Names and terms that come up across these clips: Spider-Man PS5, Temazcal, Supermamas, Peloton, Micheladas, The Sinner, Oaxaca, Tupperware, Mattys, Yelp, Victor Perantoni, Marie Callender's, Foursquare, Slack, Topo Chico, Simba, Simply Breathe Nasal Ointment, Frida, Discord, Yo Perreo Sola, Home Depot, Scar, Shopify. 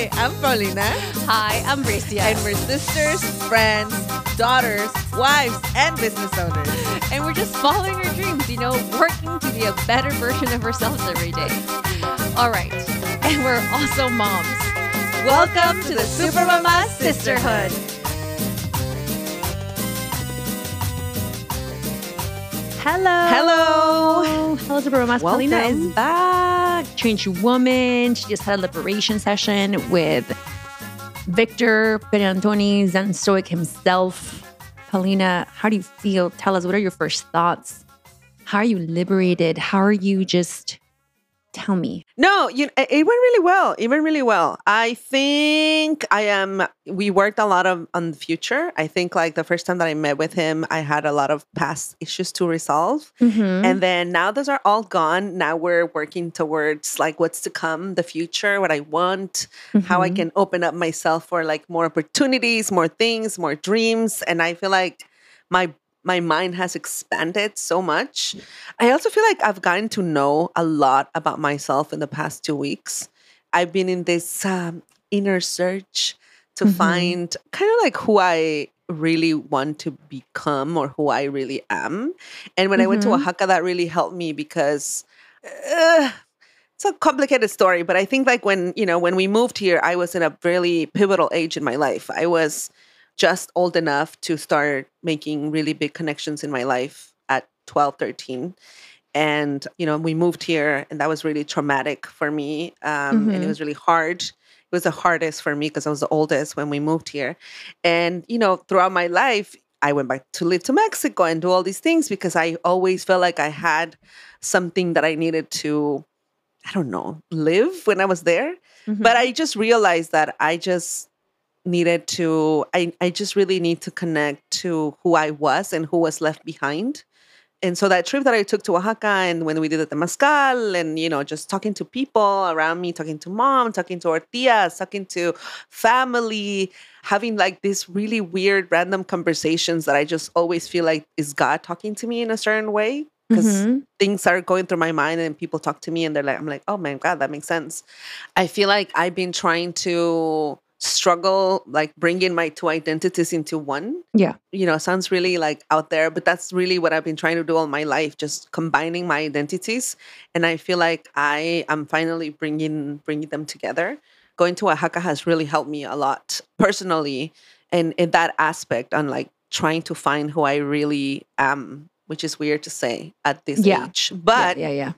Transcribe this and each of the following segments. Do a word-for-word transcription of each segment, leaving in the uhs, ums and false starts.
Hi, I'm Paulina. Hi, I'm Bricia. And we're sisters, friends, daughters, wives, and business owners. And we're just following our dreams, you know, working to be a better version of ourselves every day. All right. And we're also moms. Welcome, Welcome to, to the Super Mama Sisterhood. Hello. Hello. Hello, Super Mama. Paulina is back. Change woman. She just had a liberation session with Victor Perantoni, Zen Stoic himself. Paulina, how do you feel? Tell us, what are your first thoughts? How are you liberated? How are you just... Tell me. No, you, it went really well. It went really well. I think I am, we worked a lot of, on the future. I think like the first time that I met with him, I had a lot of past issues to resolve. Mm-hmm. And then now those are all gone. Now we're working towards like what's to come, the future, what I want, mm-hmm. how I can open up myself for like more opportunities, more things, more dreams. And I feel like my My mind has expanded so much. I also feel like I've gotten to know a lot about myself in the past two weeks. I've been in this um, inner search to mm-hmm. find kind of like who I really want to become or who I really am. And when mm-hmm. I went to Oaxaca, that really helped me because... Uh, It's a complicated story, but I think like when, you know, when we moved here, I was in a really pivotal age in my life. I was... just old enough to start making really big connections in my life at twelve, thirteen. And, you know, we moved here and that was really traumatic for me. Um, mm-hmm. And it was really hard. It was the hardest for me because I was the oldest when we moved here. And, you know, throughout my life, I went back to live to Mexico and do all these things because I always felt like I had something that I needed to, I don't know, live when I was there. Mm-hmm. But I just realized that I just... needed to, I, I just really need to connect to who I was and who was left behind. And so that trip that I took to Oaxaca and when we did the Temazcal and, you know, just talking to people around me, talking to mom, talking to our tias, talking to family, having like these really weird random conversations that I just always feel like is God talking to me in a certain way. Because mm-hmm. things are going through my mind and people talk to me and they're like, I'm like, oh my God, that makes sense. I feel like I've been trying to struggle like bringing my two identities into one. Yeah. You know, sounds really like out there, but that's really what I've been trying to do all my life, just combining my identities. And I feel like I am finally bringing bringing them together. Going to Oaxaca has really helped me a lot personally and in that aspect on like trying to find who I really am, which is weird to say at this yeah. age. But yeah, yeah. yeah.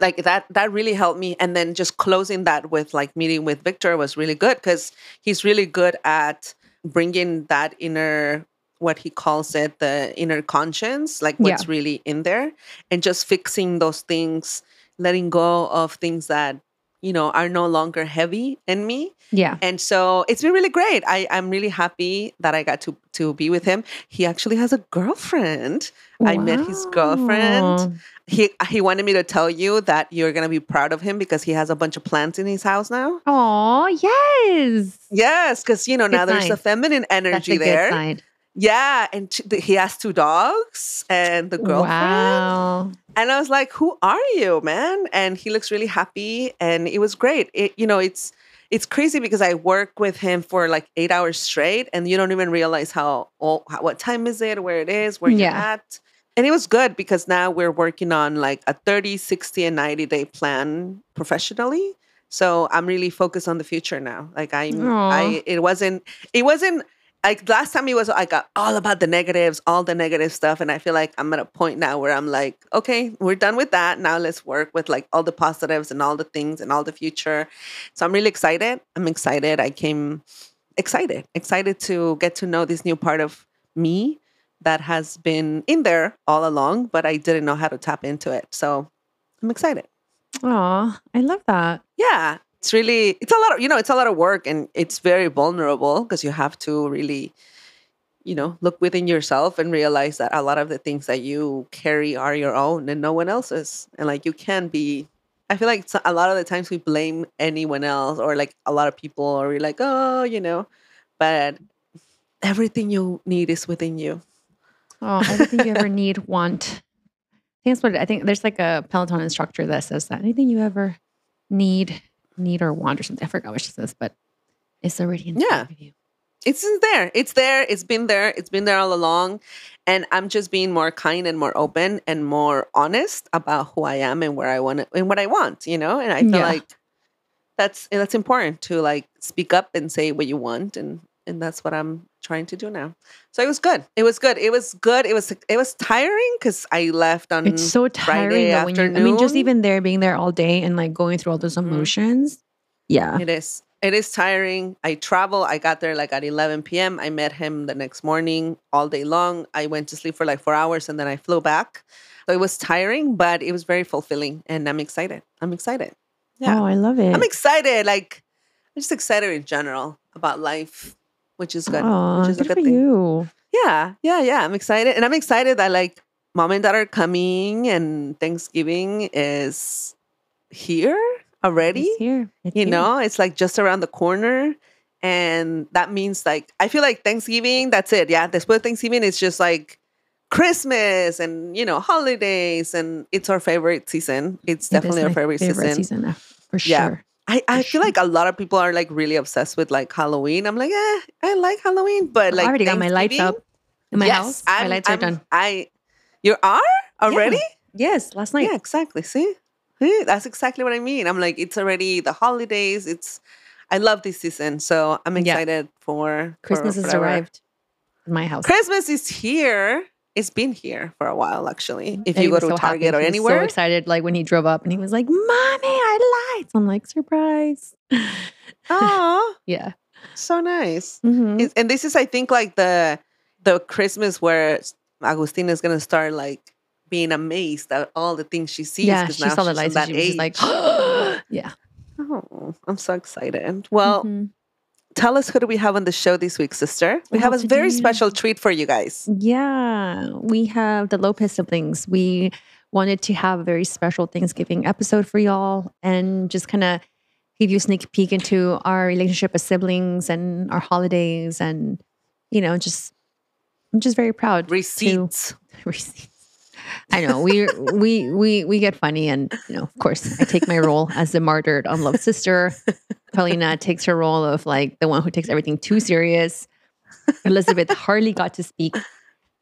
Like that, that really helped me. And then just closing that with like meeting with Victor was really good because he's really good at bringing that inner, what he calls it, the inner conscience, like what's yeah. really in there and just fixing those things, letting go of things that, you know, are no longer heavy in me. Yeah. And so it's been really great. I, I'm really happy that I got to, to be with him. He actually has a girlfriend. Wow. I met his girlfriend. He he wanted me to tell you that you're going to be proud of him because he has a bunch of plants in his house now. Oh, yes. Yes, because, you know, now good there's sign. A feminine energy That's a there. Good sign. Yeah, and he has two dogs and the girlfriend. Wow. And I was like, who are you, man? And he looks really happy and it was great. It, you know, it's it's crazy because I work with him for like eight hours straight and you don't even realize how, oh, how what time is it, where it is, where yeah. you're at. And it was good because now we're working on like a thirty, sixty, and ninety day plan professionally. So I'm really focused on the future now. Like I'm, Aww. I, it wasn't, it wasn't, like last time it was I got all about the negatives, all the negative stuff. And I feel like I'm at a point now where I'm like, okay, we're done with that. Now let's work with like all the positives and all the things and all the future. So I'm really excited. I'm excited. I came excited, excited to get to know this new part of me that has been in there all along, but I didn't know how to tap into it. So I'm excited. Aw, I love that. Yeah. It's really, it's a lot of, you know, it's a lot of work and it's very vulnerable because you have to really, you know, look within yourself and realize that a lot of the things that you carry are your own and no one else's. And like you can be, I feel like a lot of the times we blame anyone else or like a lot of people or we're like, oh, you know, but everything you need is within you. Oh, everything you ever need, want. I think that's what, I think there's like a Peloton instructor that says that. Anything you ever need. Need or want or something. I forgot what she says, but It's already in yeah. you. It's in there. It's there. It's been there. It's been there all along. And I'm just being more kind and more open and more honest about who I am and where I want to, and what I want, you know? And I feel yeah. like that's that's important to like speak up and say what you want, and and that's what I'm trying to do now. So it was good. It was good. It was good. It was it was tiring because I left on It's so tiring Friday though, afternoon. When you, I mean, just even there, being there all day and like going through all those emotions. Mm-hmm. Yeah. It is. It is tiring. I travel. I got there like at eleven p.m. I met him the next morning all day long. I went to sleep for like four hours and then I flew back. So it was tiring, but it was very fulfilling. And I'm excited. I'm excited. Yeah. Oh, I love it. I'm excited. Like, I'm just excited in general about life, which is good. Aww, which is good a good for thing. You. Yeah. Yeah. Yeah. I'm excited. And I'm excited that like mom and dad are coming and Thanksgiving is here. Already, it's here. It's you here. Know, it's like just around the corner. And that means like, I feel like Thanksgiving, that's it. Yeah. Después de Thanksgiving, it's just like Christmas and, you know, holidays. And it's our favorite season. It's definitely it our favorite, favorite season. season. For sure. Yeah. I, I for feel sure. like a lot of people are like really obsessed with like Halloween. I'm like, eh, I like Halloween. But like, I already got my lights up in my yes, house. I'm, my lights I'm, are done. I, you are already? Yeah. Yes. Last night. Yeah, exactly. See? That's exactly what I mean. I'm like, it's already the holidays. It's, I love this season. So I'm excited yeah. for Christmas for, has forever. Arrived in my house. Christmas is here. It's been here for a while, actually. If and you go to so Target happy. Or anywhere. He was so excited, like when he drove up and he was like, Mommy, I lied. I'm like, surprise. Aw. Yeah. So nice. Mm-hmm. It, and this is, I think, like the, the Christmas where Agustina is going to start like, being amazed at all the things she sees. Yeah, she now saw the lights that and she was like, yeah. Oh, I'm so excited. Well, mm-hmm. tell us, who do we have on the show this week, sister? We, we have, have a very do. special treat for you guys. Yeah, we have the Lopez siblings. We wanted to have a very special Thanksgiving episode for y'all and just kind of give you a sneak peek into our relationship as siblings and our holidays and, you know, just, I'm just very proud. Receipts. To, receipts. I know we we we we get funny, and you know, of course, I take my role as the martyred, unloved sister. Paulina takes her role of like the one who takes everything too serious. Elizabeth hardly got to speak,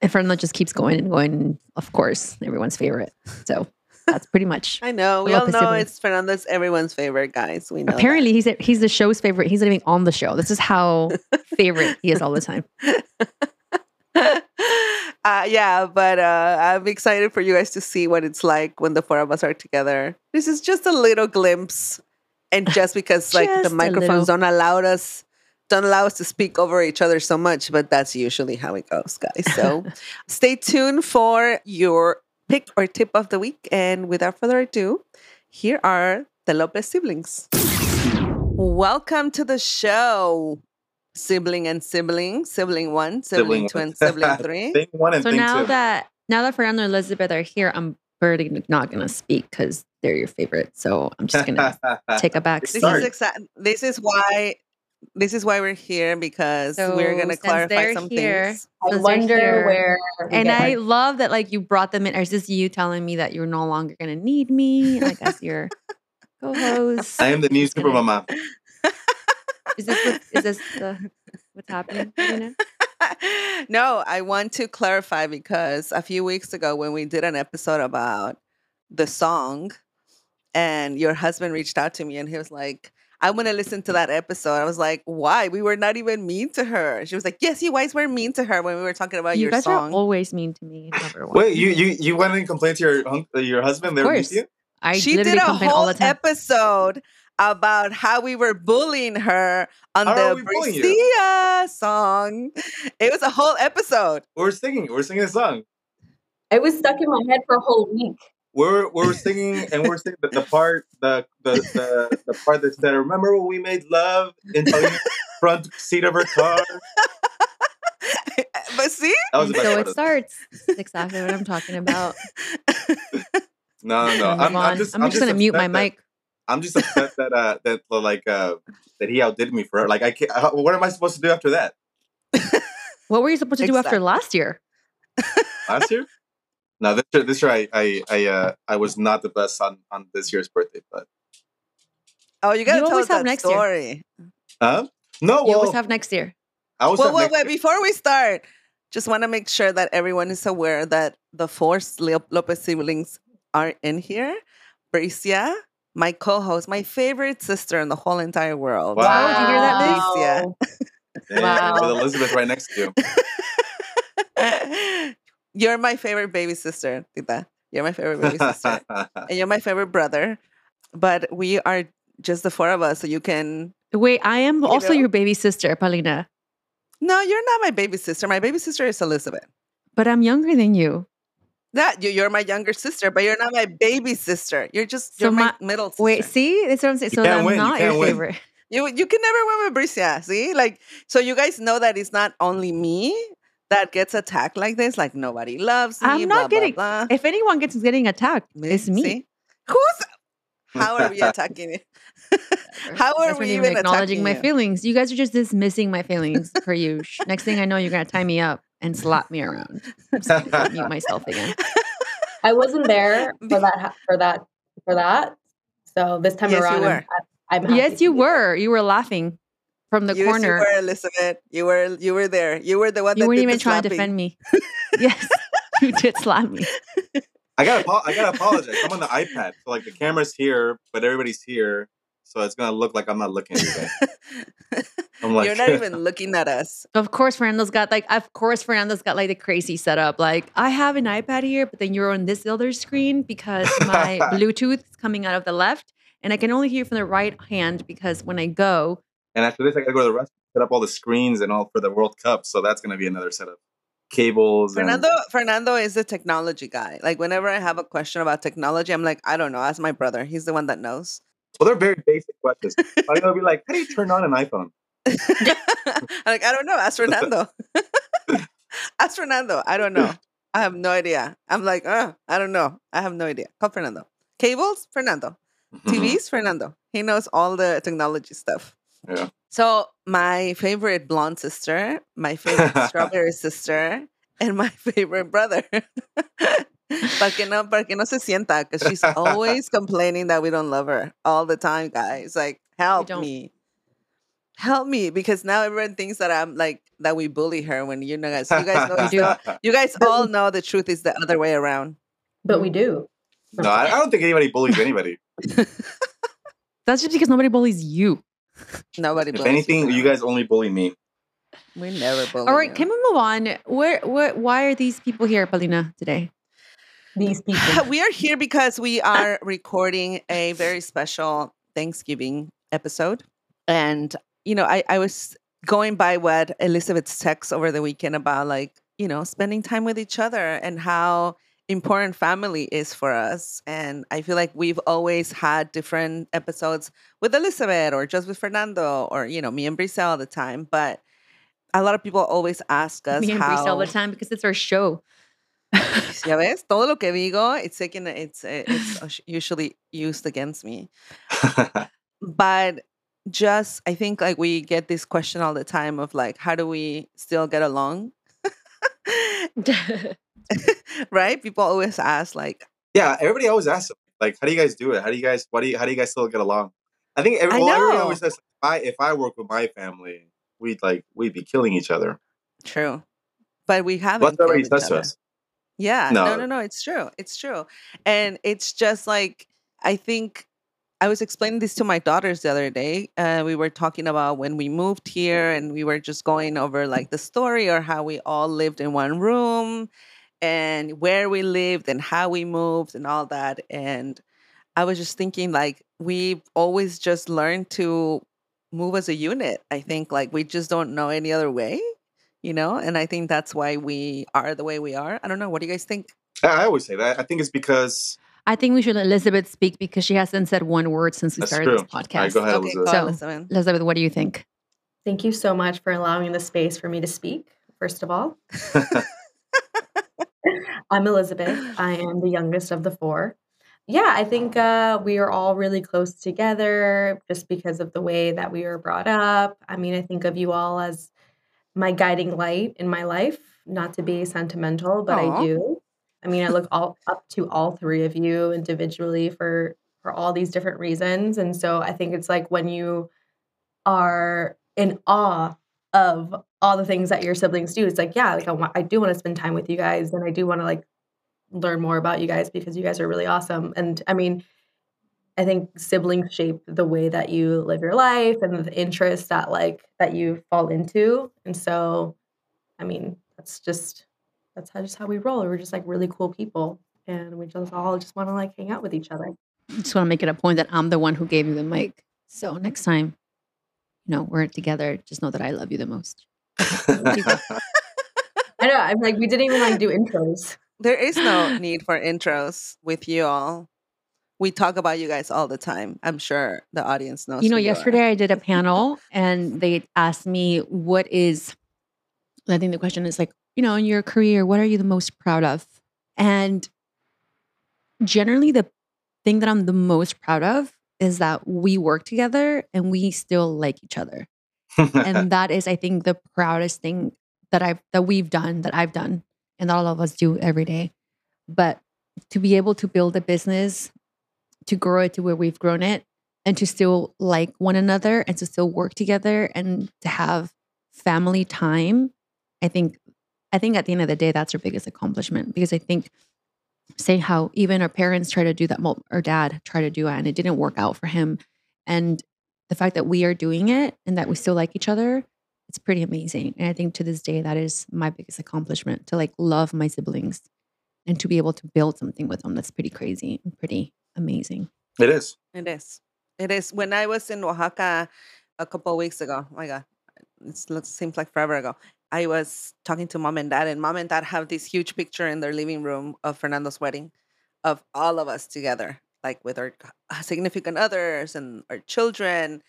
and Fernando just keeps going and going. Of course, everyone's favorite. So that's pretty much. I know we all know siblings. It's Fernando's everyone's favorite, guys. We know. Apparently, that. he's a, he's the show's favorite. He's not even on the show. This is how favorite he is all the time. Uh, yeah, but uh, I'm excited for you guys to see what it's like when the four of us are together. This is just a little glimpse, and just because just like the microphones don't allow us, don't allow us to speak over each other so much, but that's usually how it goes, guys. So stay tuned for your pick or tip of the week. And without further ado, here are the Lopez siblings. Welcome to the show. Sibling and sibling, sibling one, sibling, sibling two, and sibling three. Thing one and so thing now two. that now that Fernando and Elizabeth are here, I'm barely not gonna speak because they're your favorite. So I'm just gonna take a back seat. This is exa- This is why. This is why we're here, because so we're gonna clarify some here, things. I wonder where. And I her. love that, like you brought them in. Or is this you telling me that you're no longer gonna need me? Like as your co-host. I am the new super mama. Is this what, is this the, what's happening? You know? No, I want to clarify, because a few weeks ago when we did an episode about the song, and your husband reached out to me and he was like, I want to listen to that episode. I was like, why? We were not even mean to her. She was like, yes, you guys were mean to her when we were talking about you your guys song. Are always mean to me. Never Wait, you, you you went and complained to your your husband? Of course. You? I she did a whole episode about how we were bullying her on how the Bristia song. It was a whole episode. We were singing. We were singing a song. It was stuck in my head for a whole week. We were, we were singing, and we were singing the, the part, the the, the the part that said, remember when we made love in the front seat of her car? But see? So it starts. That's exactly what I'm talking about. No, no, no. I'm, I'm just, I'm just, just going to mute my mic. I'm just upset that uh, that like uh, that he outdid me for it. Like I can't. Uh, what am I supposed to do after that? What were you supposed to do exactly. after last year? Last year? No, this year. This year, I I I, uh, I was not the best on, on this year's birthday. But oh, you gotta you tell us that next story. Year. Huh? No, well, you always have next year. I always well, have wait, next wait, year. Before we start, just want to make sure that everyone is aware that the four Lopez siblings are in here. Bricia, my co-host, my favorite sister in the whole entire world. Wow, wow. Did you hear that, Bricia? Damn, wow. With Elizabeth right next to you. You're my favorite baby sister, Tita. You're my favorite baby sister. And you're my favorite brother. But we are just the four of us, so you can... Wait, I am also your baby sister, Paulina. No, you're not my baby sister. My baby sister is Elizabeth. But I'm younger than you. That you, You're my younger sister, but you're not my baby sister. You're just so you're my, my middle sister. Wait, see? That's what I'm saying. You so I'm win. Not you your win. Favorite. You you can never win with Bricia, see? Like, so you guys know that it's not only me that gets attacked like this. Like, nobody loves me. I'm not blah, getting... Blah, blah. If anyone gets getting attacked, me, it's me. See? Who's... How are we attacking it? How are That's we even, even acknowledging my feelings? You guys are just dismissing my feelings for you. Next thing I know, you're going to tie me up and slap me around. I'm just going to mute myself again. I wasn't there for that. For that. For that. So this time yes, around, you were. I'm, I'm yes, you were. You were laughing from the yes, corner. You were, Elizabeth. You were. You were there. You were the one. You that weren't did even trying to defend me. Yes, you did slap me. I gotta, I gotta apologize. I'm on the iPad, so like the camera's here, but everybody's here, so it's gonna look like I'm not looking at you guys. I'm like, you're not even looking at us. Of course, Fernando's got like, of course, Fernando's got like the crazy setup. Like, I have an iPad here, but then you're on this other screen because my Bluetooth is coming out of the left, and I can only hear from the right hand because when I go, and after this, I gotta go to the rest, set up all the screens and all for the World Cup, so that's gonna be another setup. Cables. Fernando and... Fernando is the technology guy. Like whenever I have a question about technology, I'm like, I don't know. Ask my brother. He's the one that knows. Well, they're very basic questions. I'm gonna be like, how do you turn on an iPhone? I'm like, I don't know. Ask Fernando. Ask Fernando. I don't know. I have no idea. I'm like, oh, I don't know. I have no idea. Call Fernando. Cables, Fernando. T Vs, Fernando. He knows all the technology stuff. Yeah. So my favorite blonde sister, my favorite strawberry sister, and my favorite brother. Para que no, para que no se sienta, because she's always complaining that we don't love her all the time, guys. Like, help me. Help me, because now everyone thinks that I'm like, that we bully her when you know guys. You guys know, you, know, you guys all know the truth is the other way around. But we do. No, I don't think anybody bullies anybody. That's just because nobody bullies you. Nobody if anything, you, you guys only bully me. We never bully. All right, you. Can we move on? Where, where, why are these people here, Paulina, today? These people. We are here because we are recording a very special Thanksgiving episode. And, you know, I, I was going by what Elizabeth's text over the weekend about, like, you know, spending time with each other and how important family is for us. And I feel like we've always had different episodes with Elizabeth or just with Fernando or, you know, me and Bricia all the time. But a lot of people always ask us me and how... Bricia all the time because it's our show. Ya ves? Todo lo que digo, it's, taken, it's, it's usually used against me. But just, I think like we get this question all the time of like, how do we still get along? Right? People always ask, like, yeah, everybody always asks, like, how do you guys do it? How do you guys? Why do you? How do you guys still get along? I think every, I well, everyone always says, if I if I work with my family, we'd like we'd be killing each other. True, but we haven't. What's everybody says to us? Yeah, no. no, no, no. It's true. It's true, and it's just like I think I was explaining this to my daughters the other day. Uh, we were talking about when we moved here, and we were just going over like the story or how we all lived in one room. And where we lived and how we moved and all that. And I was just thinking, like, we've always just learned to move as a unit. I think, like, we just don't know any other way, you know? And I think that's why we are the way we are. I don't know. What do you guys think? I always say that. I think it's because... I think we should let Elizabeth speak because she hasn't said one word since we that's started true. This podcast. All right, go ahead, okay, Elizabeth. So, Elizabeth. Elizabeth, what do you think? Thank you so much for allowing the space for me to speak, first of all. I'm Elizabeth. I am the youngest of the four. Yeah, I think uh, we are all really close together just because of the way that we were brought up. I mean, I think of you all as my guiding light in my life, not to be sentimental, but aww. I do. I mean, I look all, up to all three of you individually for, for all these different reasons. And so I think it's like when you are in awe of all the things that your siblings do. It's like, yeah, like I want, I do want to spend time with you guys, and I do want to like learn more about you guys because you guys are really awesome. And I mean, I think siblings shape the way that you live your life and the interests that like that you fall into. And so, I mean, that's just that's how just how we roll. We're just like really cool people, and we just all just want to like hang out with each other. I just want to make it a point that I'm the one who gave you the mic. So next time, you know, we're together, just know that I love you the most. I know. I'm like, we didn't even like do intros. There is no need for intros with you all. We talk about you guys all the time. I'm sure the audience knows. You know, yesterday you I did a panel and they asked me, what is, I think the question is like, you know, in your career, what are you the most proud of? And generally the thing that I'm the most proud of is that we work together and we still like each other. And that is, I think, the proudest thing that I've, that we've done, that I've done, and that all of us do every day. But to be able to build a business, to grow it to where we've grown it, and to still like one another and to still work together and to have family time, I think, I think at the end of the day, that's our biggest accomplishment. Because I think, say how even our parents try to do that, well, our dad tried to do it and it didn't work out for him. And the fact that we are doing it and that we still like each other, it's pretty amazing. And I think to this day, that is my biggest accomplishment, to like love my siblings and to be able to build something with them. That's pretty crazy and pretty amazing. It is. It is. It is. When I was in Oaxaca a couple of weeks ago, oh my God, it's, it seems like forever ago. I was talking to mom and dad, and mom and dad have this huge picture in their living room of Fernando's wedding, of all of us together, like with our significant others and our children.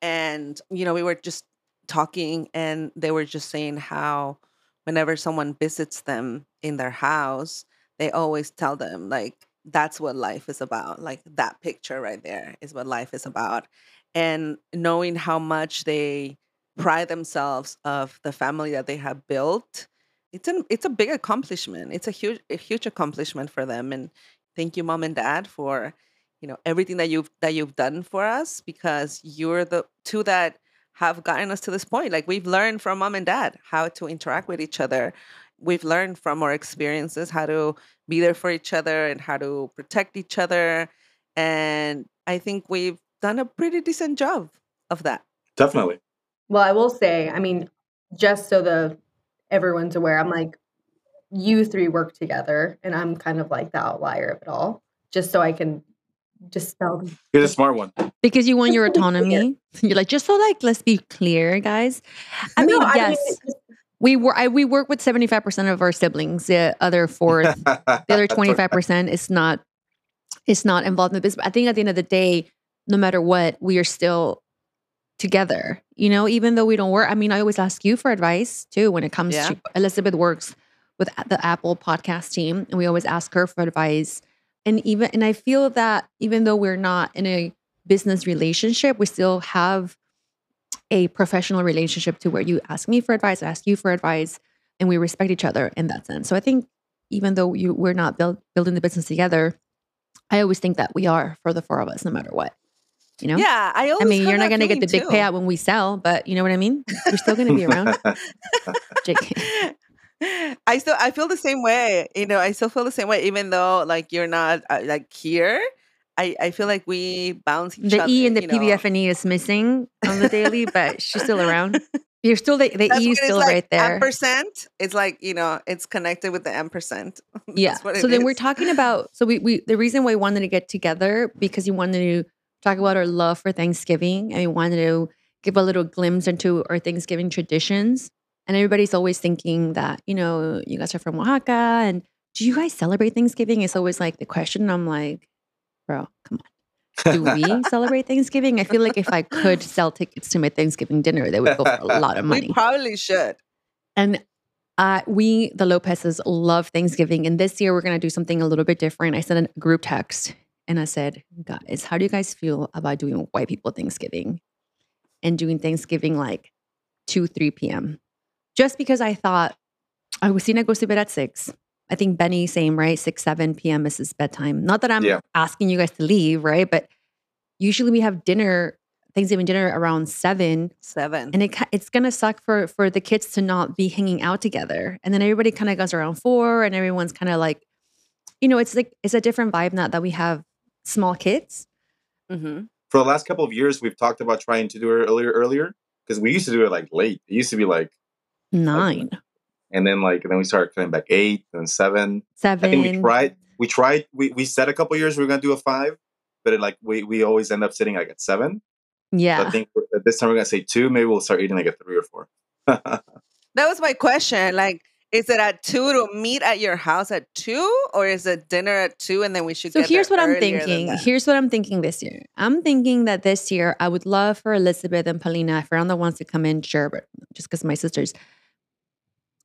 And, you know, we were just talking, and they were just saying how whenever someone visits them in their house, they always tell them, like, that's what life is about. Like, that picture right there is what life is about. And knowing how much they pride themselves of the family that they have built, it's an it's a big accomplishment. It's a huge a huge accomplishment for them. And thank you, mom and dad, for, you know, everything that you've that you've done for us, because you're the two that have gotten us to this point. Like, we've learned from mom and dad how to interact with each other. We've learned from our experiences how to be there for each other and how to protect each other. And I think we've done a pretty decent job of that. Definitely. Well, I will say, I mean, just so the everyone's aware, I'm like, you three work together, and I'm kind of like the outlier of it all, just so I can just tell. You're the smart one. Because you want your autonomy. You're like, just so like, let's be clear, guys. I mean, no, yes. I mean, we were I, we work with seventy-five percent of our siblings. The other fourth, the other twenty-five percent is not it's not involved in the business. But I think at the end of the day, no matter what, we are still together. You know, even though we don't work. I mean, I always ask you for advice too when it comes yeah. to Elizabeth works with the Apple podcast team, and we always ask her for advice. And even and I feel that even though we're not in a business relationship, we still have a professional relationship to where you ask me for advice, I ask you for advice, and we respect each other in that sense. So I think even though you, we're not build, building the business together, I always think that we are for the four of us, no matter what. You know? Yeah, I always I mean, you're not going to get the big too. payout when we sell, but you know what I mean? You're still going to be around. J K. I still, I feel the same way. You know, I still feel the same way, even though like you're not uh, like here. I, I feel like we bounce each the other. The E in the P B F and E is missing on the daily, but she's still around. You're still, the, the E is still like right there. Ampersand, it's like, you know, it's connected with the ampersand. Yeah. So then is. we're talking about, so we, we, the reason why we wanted to get together, because you wanted to talk about our love for Thanksgiving, and we wanted to give a little glimpse into our Thanksgiving traditions. And everybody's always thinking that, you know, you guys are from Oaxaca, and do you guys celebrate Thanksgiving? It's always like the question. I'm like, bro, come on. Do we celebrate Thanksgiving? I feel like if I could sell tickets to my Thanksgiving dinner, they would go for a lot of money. We probably should. And uh, we, the Lopezes, love Thanksgiving. And this year, we're going to do something a little bit different. I sent a group text and I said, guys, how do you guys feel about doing white people Thanksgiving and doing Thanksgiving like two, three p.m.? Just because I thought, I was seeing I go to bed at six. I think Benny, same, right? six, seven p.m. is his bedtime. Not that I'm yeah. asking you guys to leave, right? But usually we have dinner Thanksgiving dinner around seven. Seven. And it it's going to suck for, for the kids to not be hanging out together. And then everybody kind of goes around four and everyone's kind of like, you know, it's like, it's a different vibe now that we have small kids. Mm-hmm. For the last couple of years, we've talked about trying to do it earlier, earlier. Because we used to do it like late. It used to be like nine. Like, and then like, and then we started coming back eight and seven. Seven. I think we tried, we tried, we, we said a couple of years we were going to do a five, but it, like we, we always end up sitting like at seven. Yeah. So I think this time we're going to say two. Maybe we'll start eating like a three or four. That was my question. Like, is it at two to meet at your house at two, or is it dinner at two and then we should so get there earlier than that? So here's what I'm thinking. Here's what I'm thinking this year. I'm thinking that this year I would love for Elizabeth and Paulina, if Fernanda wants to come in, sure, but just because my sister's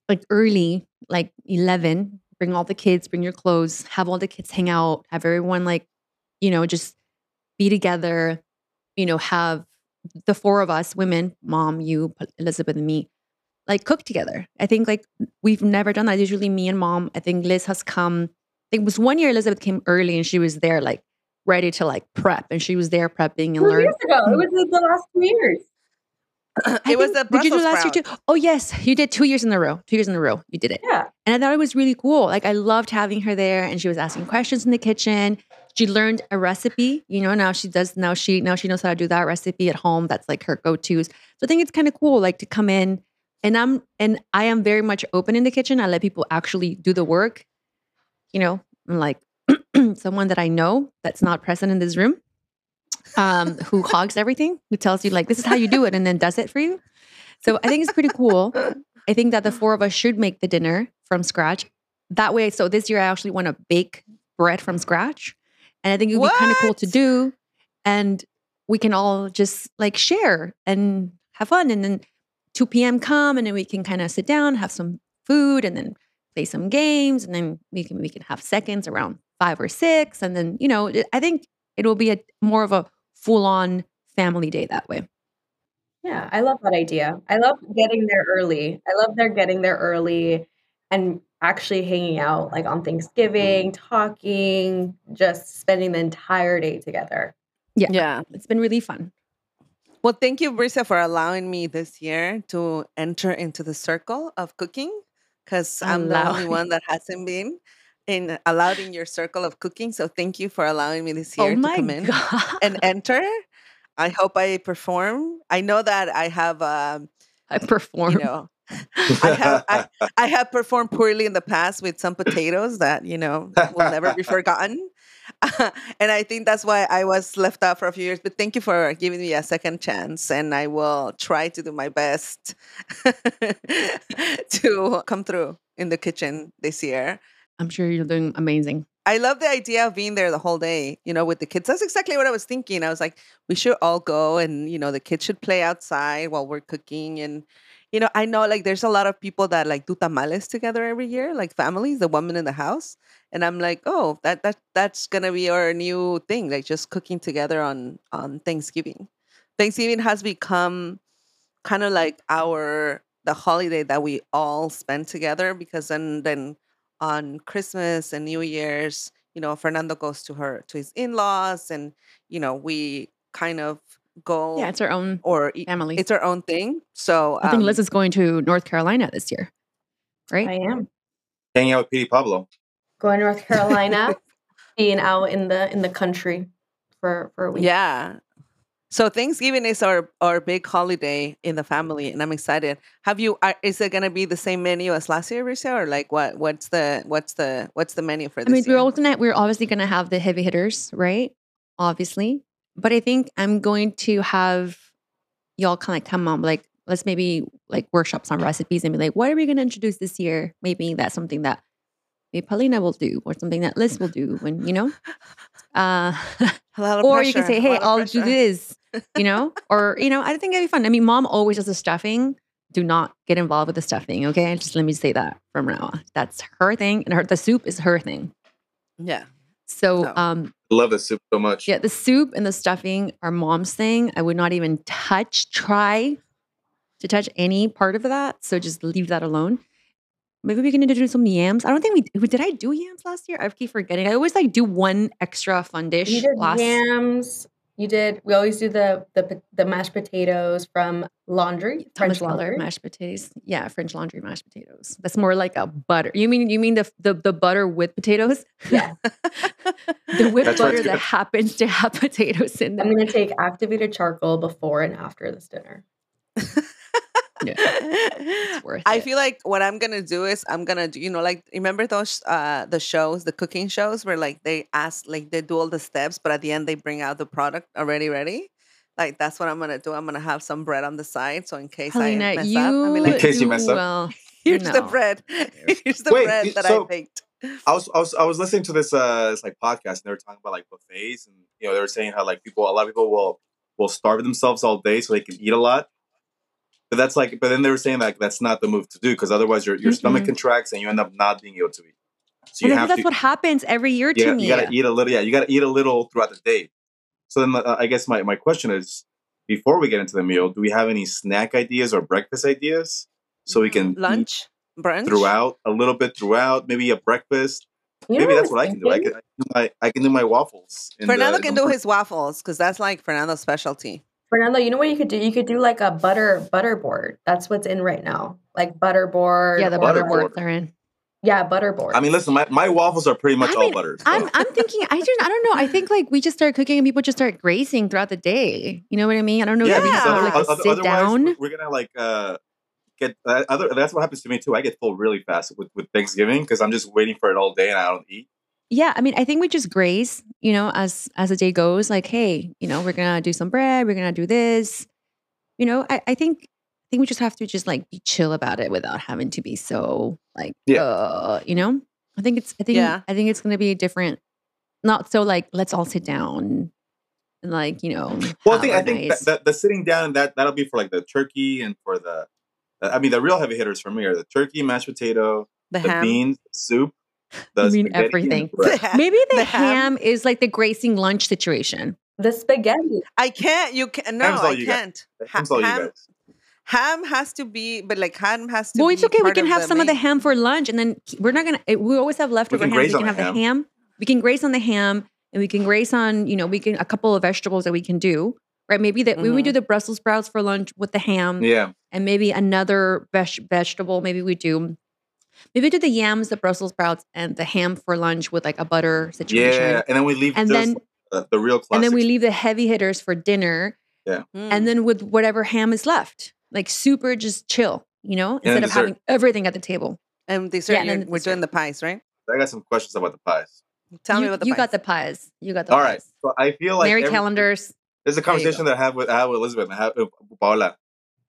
like early, like eleven, bring all the kids, bring your clothes, have all the kids hang out, have everyone like, you know, just be together, you know, have the four of us, women, mom, you, Elizabeth, and me, like cook together. I think like we've never done that. It's usually me and mom. I think Liz has come. I think it was one year Elizabeth came early and she was there like ready to like prep, and she was there prepping and Two learning. Years ago, it was like the last two years. It think, was the Brussels did you do last sprout. Year too? Oh yes, you did two years in a row. Two years in a row, you did it. Yeah, and I thought it was really cool. Like I loved having her there, and she was asking questions in the kitchen. She learned a recipe, you know, now she does, now she, now she knows how to do that recipe at home. That's like her go-tos. So I think it's kind of cool, like to come in and I'm, and I am very much open in the kitchen. I let people actually do the work, you know, I'm like someone that I know that's not present in this room, um, who hogs everything, who tells you like, this is how you do it and then does it for you. So I think it's pretty cool. I think that the four of us should make the dinner from scratch that way. So this year I actually want to bake bread from scratch. And I think it would be kind of cool to do. And we can all just like share and have fun. And then two p.m. come and then we can kind of sit down, have some food and then play some games. And then we can we can have seconds around five or six. And then, you know, I think it will be a more of a full-on family day that way. Yeah, I love that idea. I love getting there early. I love their getting there early and actually hanging out like on Thanksgiving, talking, just spending the entire day together. Yeah. Yeah. It's been really fun. Well, thank you, Brisa, for allowing me this year to enter into the circle of cooking, because I'm the only one that hasn't been in allowed in your circle of cooking. So thank you for allowing me this year oh to come in God. and enter. I hope I perform. I know that I have um, I perform. You know, I have I, I have performed poorly in the past with some potatoes that, you know, will never be forgotten. Uh, and I think that's why I was left out for a few years. But thank you for giving me a second chance. And I will try to do my best to come through in the kitchen this year. I'm sure you're doing amazing. I love the idea of being there the whole day, you know, with the kids. That's exactly what I was thinking. I was like, we should all go and, you know, the kids should play outside while we're cooking. And you know, I know like there's a lot of people that like do tamales together every year, like families, the woman in the house. And I'm like, oh, that that that's gonna be our new thing, like just cooking together on on Thanksgiving. Thanksgiving has become kind of like our the holiday that we all spend together, because then then on Christmas and New Year's, you know, Fernando goes to her to his in-laws, and you know, we kind of Go yeah, it's our own or family. It's our own thing. So um, I think Liz is going to North Carolina this year, right? I am hanging out with Petey Pablo. Going to North Carolina, being out in the in the country for for a week. Yeah. So Thanksgiving is our our big holiday in the family, and I'm excited. Have you? Are, is it going to be the same menu as last year, Risa, or like what? What's the what's the what's the menu for this? I mean, year? we're all tonight. We're obviously going to have the heavy hitters, right? Obviously. But I think I'm going to have y'all kind of come on, like, let's maybe like workshop some recipes and be like, what are we going to introduce this year? Maybe that's something that maybe Paulina will do, or something that Liz will do when, you know, uh, a lot of or pressure. You can say, hey, I'll pressure. do this, you know, or, you know, I think it'd be fun. I mean, mom always does the stuffing. Do not get involved with the stuffing. Okay. Just let me say that from now on. That's her thing. And her, the soup is her thing. Yeah. So, no. um, I love the soup so much. Yeah, the soup and the stuffing are mom's thing. I would not even touch, try to touch any part of that. So just leave that alone. Maybe we can introduce some yams. I don't think we did. I do yams last year? I keep forgetting. I always like do one extra fun dish. You did last. Yams. You did. We always do the the the mashed potatoes from laundry, French Temazcal laundry mashed potatoes. Yeah, French laundry mashed potatoes. That's more like a butter. You mean you mean the the, the butter with potatoes? Yeah, the whipped That's butter that happens to have potatoes in there. I'm going to take activated charcoal before and after this dinner. Yeah, it's worth I it. Feel like what I'm gonna do is I'm gonna do, you know, like, remember those uh the shows, the cooking shows, where like they ask, like they do all the steps, but at the end they bring out the product already ready. Like, that's what I'm gonna do. I'm gonna have some bread on the side, so in case Helena, I mess you, up, I mean, like, in case you mess up, well, here's no. the bread. Here's the Wait, bread that so I baked. I was I was I was listening to this uh this, like, podcast, and they were talking about like buffets, and you know they were saying how like people a lot of people will will starve themselves all day so they can eat a lot. But that's like, but then they were saying that that's not the move to do, because otherwise your, your mm-hmm. stomach contracts and you end up not being able to eat. So you and have that's to, what happens every year to you, me. You gotta eat a little. Yeah, you gotta eat a little throughout the day. So then, uh, I guess my my question is, before we get into the meal, do we have any snack ideas or breakfast ideas so we can lunch, brunch throughout a little bit throughout? Maybe a breakfast. You Maybe that's what thinking. I can do. I can, I can do my I can do my waffles. Fernando the, can do his waffles, because that's like Fernando's specialty. Fernando, you know what you could do? You could do like a butter butter board. That's what's in right now. Like butter board. Yeah, the butter boards are in. Yeah, butter board. I mean, listen, my, my waffles are pretty much I all mean, butter. So. I'm I'm thinking, I don't I don't know. I think like we just start cooking and people just start grazing throughout the day. You know what I mean? I don't know. Yeah, yeah. Other, like other, sit down. We're gonna like uh, get uh, other. That's what happens to me too. I get full really fast with, with Thanksgiving, because I'm just waiting for it all day and I don't eat. Yeah, I mean, I think we just graze, you know, as as the day goes. Like, hey, you know, we're gonna do some bread, we're gonna do this, you know. I, I think I think we just have to just like be chill about it without having to be so like, yeah. uh, you know. I think it's I think yeah. I think it's gonna be different. Not so like let's all sit down and like, you know. Well, I think I think nice. that, that the sitting down that that'll be for like the turkey and for the, I mean, the real heavy hitters for me are the turkey, mashed potato, the, the beans, soup. I mean, everything. The Maybe the, the ham. ham is like the gracing lunch situation. The spaghetti. I can't. You can't. No, I can't. Ha- ham, ham has to be, but like ham has to well, be. Well, it's okay. We can have some main. of the ham for lunch, and then we're not going to, we always have leftover ham. We can, ham. We can have ham. the ham. We can graze on the ham, and we can graze on, you know, we can, a couple of vegetables that we can do. Right, maybe that mm-hmm. we would do the Brussels sprouts for lunch with the ham. Yeah. And maybe another veg- vegetable. Maybe we do. Maybe do the yams, the Brussels sprouts, and the ham for lunch with like a butter situation. Yeah, and then we leave and those, then, uh, the real classics. And then we leave the heavy hitters for dinner. Yeah. Mm. And then with whatever ham is left. Like super just chill, you know? And instead of having everything at the table. And dessert, yeah, and we're dessert. doing the pies, right? I got some questions about the pies. Tell you, me about the you pies. You got the pies. You got the All pies. All right. So I feel like Marie Callender's. There's a conversation that I have with, I have with Elizabeth and I have with Paola.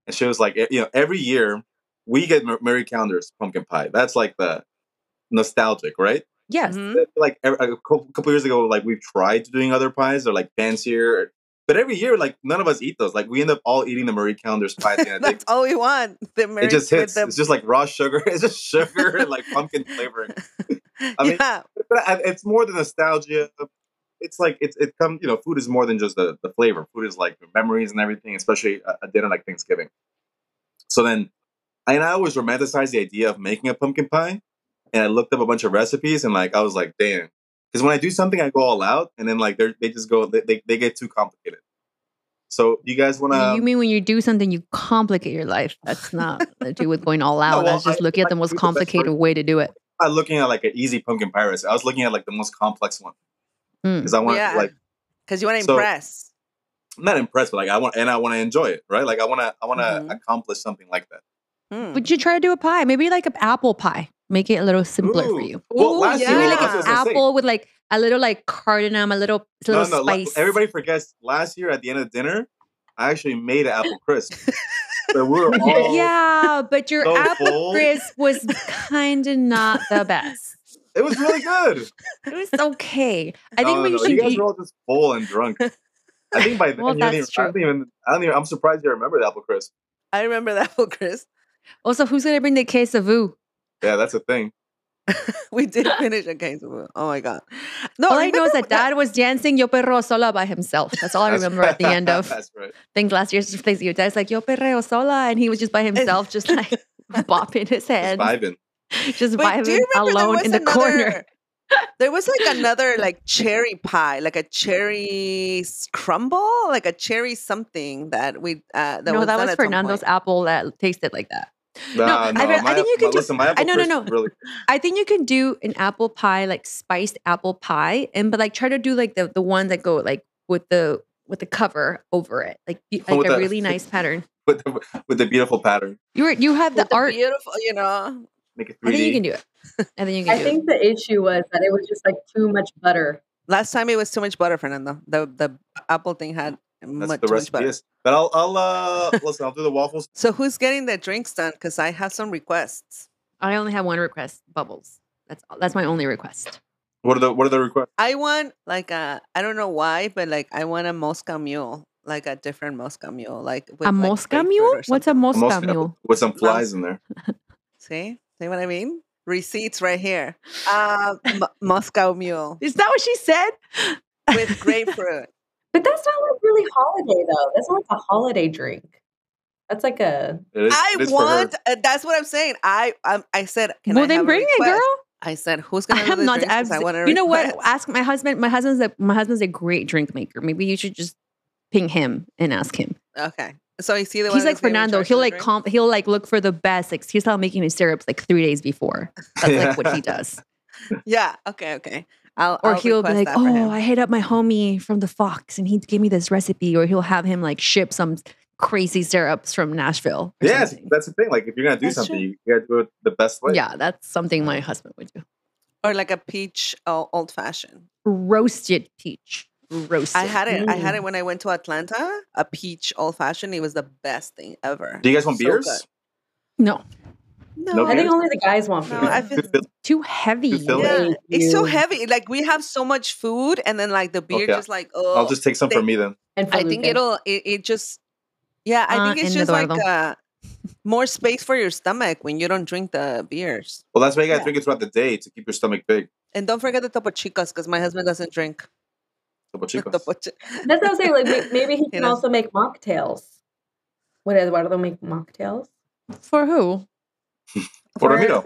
And she was like, you know, every year, we get Marie Callender's pumpkin pie. That's like the nostalgic, right? Yes. Mm-hmm. Like a couple years ago, like we've tried doing other pies. They're like fancier. But every year, like none of us eat those. Like we end up all eating the Marie Callender's pie. At the end of the That's day. all we want. The Marie it just hits. The... It's just like raw sugar. It's just sugar and like pumpkin flavoring. I mean, yeah. It's more than nostalgia. It's like, it's it comes, you know, food is more than just the, the flavor. Food is like memories and everything, especially a, a dinner like Thanksgiving. So then, and I always romanticize the idea of making a pumpkin pie. And I looked up a bunch of recipes and like I was like, damn. Because when I do something, I go all out. And then like they they just go, they, they, they get too complicated. So you guys want to... You mean when you do something, you complicate your life. That's not to do with going all out. No, well, That's just I, looking I, at the most complicated way to do it. I'm not looking at like an easy pumpkin pie recipe. I was looking at like the most complex one. Because mm. I want yeah. like... Because you want to so, impress. I'm not impressed, but like I want, and I want to enjoy it, right? Like I want to I want to mm-hmm. accomplish something like that. Hmm. Would you try to do a pie? Maybe like an apple pie. Make it a little simpler Ooh. for you. Well, last yeah. year, like an apple with like a little like cardamom, a little, a little no, no, spice. No. Everybody forgets last year at the end of dinner, I actually made an apple crisp. So we were all yeah, but your so apple bold. crisp was kind of not the best. It was really good. It was okay. I no, think we no, no. should. You guys eat. were all just full and drunk. I think by then well, that's even, true. I don't even. I don't even. I'm surprised you remember the apple crisp. I remember the apple crisp. Also, who's going to bring the quesadilla? Yeah, that's a thing. We did finish a quesadilla. Oh, my God. No, all I, I know is that Dad was dancing Yo Perreo Sola by himself. That's all I remember at the end of. That's right. I think last year's Thanksgiving. Dad's like, Yo Perreo Sola. And he was just by himself, just like bopping his head. Just vibing. Just vibing alone in the another, corner. There was like another like cherry pie, like a cherry crumble, like a cherry something that we uh, that no, was that was Fernando's apple that tasted like that. Nah, no, no, I, my, I think you can my, do. Listen, my apple I, no, no, no. Really. I think you can do an apple pie, like spiced apple pie, and but like try to do like the the ones that go like with the with the cover over it, like like oh, a the, really nice pattern with the, with the beautiful pattern. You were, you have the, the art, beautiful, you know. Make it three D. I think you can do it. I think you can. I do think it. The issue was that it was just like too much butter. Last time it was too much butter, Fernando. The the apple thing had. That's much, the recipe is. But I'll, I'll uh, listen, I'll do the waffles. So who's getting the drinks done? Because I have some requests. I only have one request, bubbles. That's that's my only request. What are the what are the requests? I want like a, I don't know why, but like I want a Mosca Mule, like a different Mosca Mule. Like with, a like, Mosca Mule? What's a Mosca, a Mosca Mule? With some flies in there. See? See what I mean? Receipts right here. Uh, m- Mosca Mule. Is that what she said? With grapefruit. But that's not like really holiday though. That's not like a holiday drink. That's like a. It is, I it is want. Uh, that's what I'm saying. I um, I said. Can well, I then have bring it, girl. I said, who's gonna? I have not. Abs- I want to. You request. Know what? Ask my husband. My husband's a my husband's a great drink maker. Maybe you should just ping him and ask him. Okay. So I see the. He's like Fernando. He'll like comp, He'll like look for the best. Like he's not making his syrups like three days before. That's yeah. like what he does. Yeah. Okay. Okay. I'll, or I'll he'll be like, oh, I hit up my homie from the Fox and he gave me this recipe. Or he'll have him like ship some crazy syrups from Nashville. Yes, something. That's the thing. Like if you're going to do that's something, true. You got to do it the best way. Yeah, that's something my husband would do. Or like a peach oh, old fashioned. Roasted peach. Roasted. I had it. Mm. I had it when I went to Atlanta. A peach old fashioned. It was the best thing ever. Do you guys want so beers? Good. No. No, no, I think only the guys want food. No, I feel too heavy. Too yeah, it's so heavy. Like we have so much food, and then like the beer, okay. just like oh. I'll just take some they, for me then. And I think it'll. It, it just. Yeah, I uh, think it's just Eduardo. like uh, more space for your stomach when you don't drink the beers. Well, that's why you gotta yeah. drink it throughout the day to keep your stomach big. And don't forget the Topo Chicos, because my husband doesn't drink Topo Chicos. Topo chi- that's what I'm saying. Like maybe he can you also know. make mocktails. Would Eduardo make mocktails for who? For Ramiro.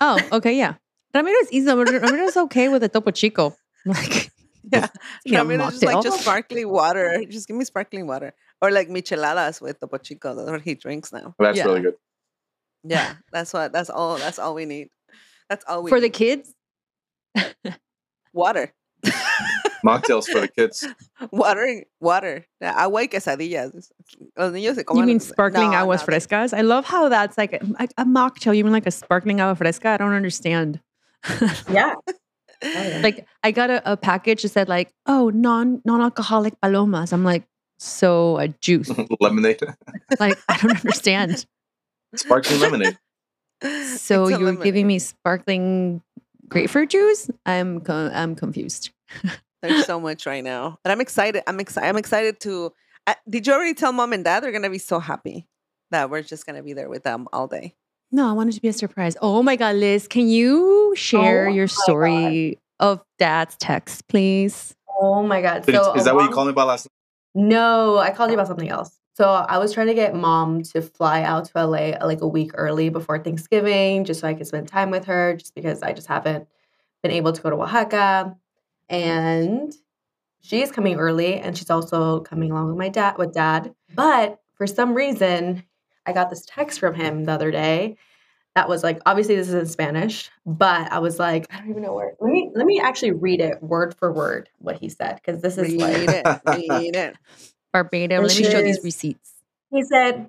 Oh, okay, yeah. Ramiro's easy. Ramiro's okay with a Topo Chico. Like, yeah. Ramiro's just like just sparkling water. Just give me sparkling water. Or like Micheladas with Topo Chico. That's what he drinks now. That's yeah. really good. Yeah, that's what that's all that's all we need. That's all we For need. The kids? Water. Mocktails for the kids. Water, water. Agua y quesadillas. You mean sparkling no, aguas no, frescas? I love how that's like a, a mocktail. You mean like a sparkling agua fresca? I don't understand. Yeah. Like I got a, a package that said like, oh, non, non-alcoholic palomas. I'm like, so a juice. Lemonade. Like, I don't understand. Sparkling lemonade. So you're lemonade. Giving me sparkling grapefruit juice? I'm co- I'm confused. There's so much right now, and I'm excited. I'm excited. I'm excited to. Uh, did you already tell mom and dad? They're gonna be so happy that we're just gonna be there with them all day. No, I wanted to be a surprise. Oh my God, Liz, can you share oh your story God. Of dad's text, please? Oh my God! So is that what you called me about last night? No, I called you about something else. So I was trying to get mom to fly out to L A like a week early before Thanksgiving, just so I could spend time with her, just because I just haven't been able to go to Oaxaca. And she's coming early, and she's also coming along with my dad. With dad, but for some reason, I got this text from him the other day. That was like, obviously, this is in Spanish, but I was like, I don't even know where. Let me let me actually read it word for word what he said, because this is read like it, read it. Barbados. Let me show these receipts. He said,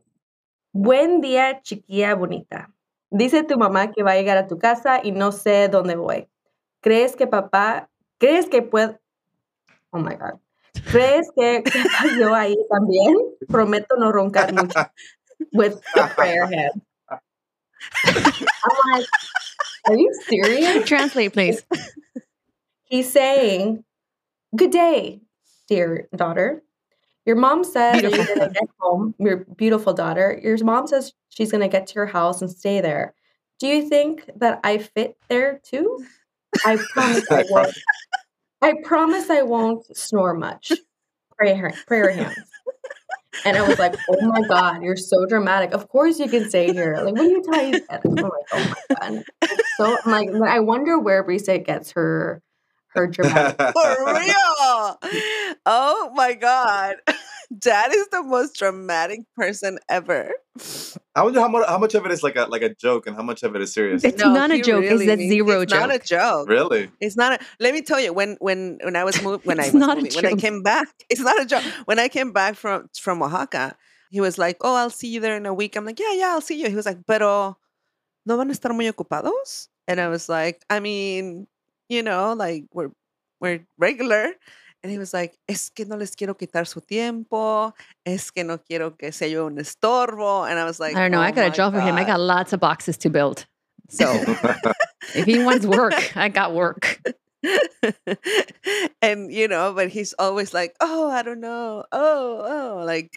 "Buen día, chiquilla bonita. Dice tu mamá que va a llegar a tu casa y no sé dónde voy. ¿Crees que papá? ¿Crees que puedo? Oh my God. ¿Crees que yo ahí también? Prometo no roncar mucho." With a prayer hand. I'm like, are you serious? Translate, please. He's saying, "Good day, dear daughter. Your mom says you're going to get home, your beautiful daughter. Your mom says she's going to get to your house and stay there. Do you think that I fit there too? I promise I won't. I promise I won't snore much. Prayer, prayer hands." And I was like, "Oh my God, you're so dramatic. Of course you can stay here. Like, what are you talking about?" I'm like, "Oh my God." So I'm like, I wonder where Brisa gets her Hurt your mouth. For real. Oh my God. Dad is the most dramatic person ever. I wonder how much, how much of it is like a like a joke and how much of it is serious. It's no, not a joke. Really it's that zero it's joke. It's not a joke. Really? It's not. A, let me tell you. When when when I was moved, when I was not moving, when I came back, it's not a joke. When I came back from from Oaxaca, he was like, "Oh, I'll see you there in a week." I'm like, "Yeah, yeah, I'll see you." He was like, "Pero no van a estar muy ocupados?" And I was like, "I mean, you know, like we're we're regular." And he was like, es que no les quiero quitar su tiempo. Es que no quiero que sea yo un estorbo. And I was like, I don't know. Oh I got a job God. for him. I got lots of boxes to build. So if he wants work, I got work. And, you know, but he's always like, oh, I don't know. Oh, oh. Like,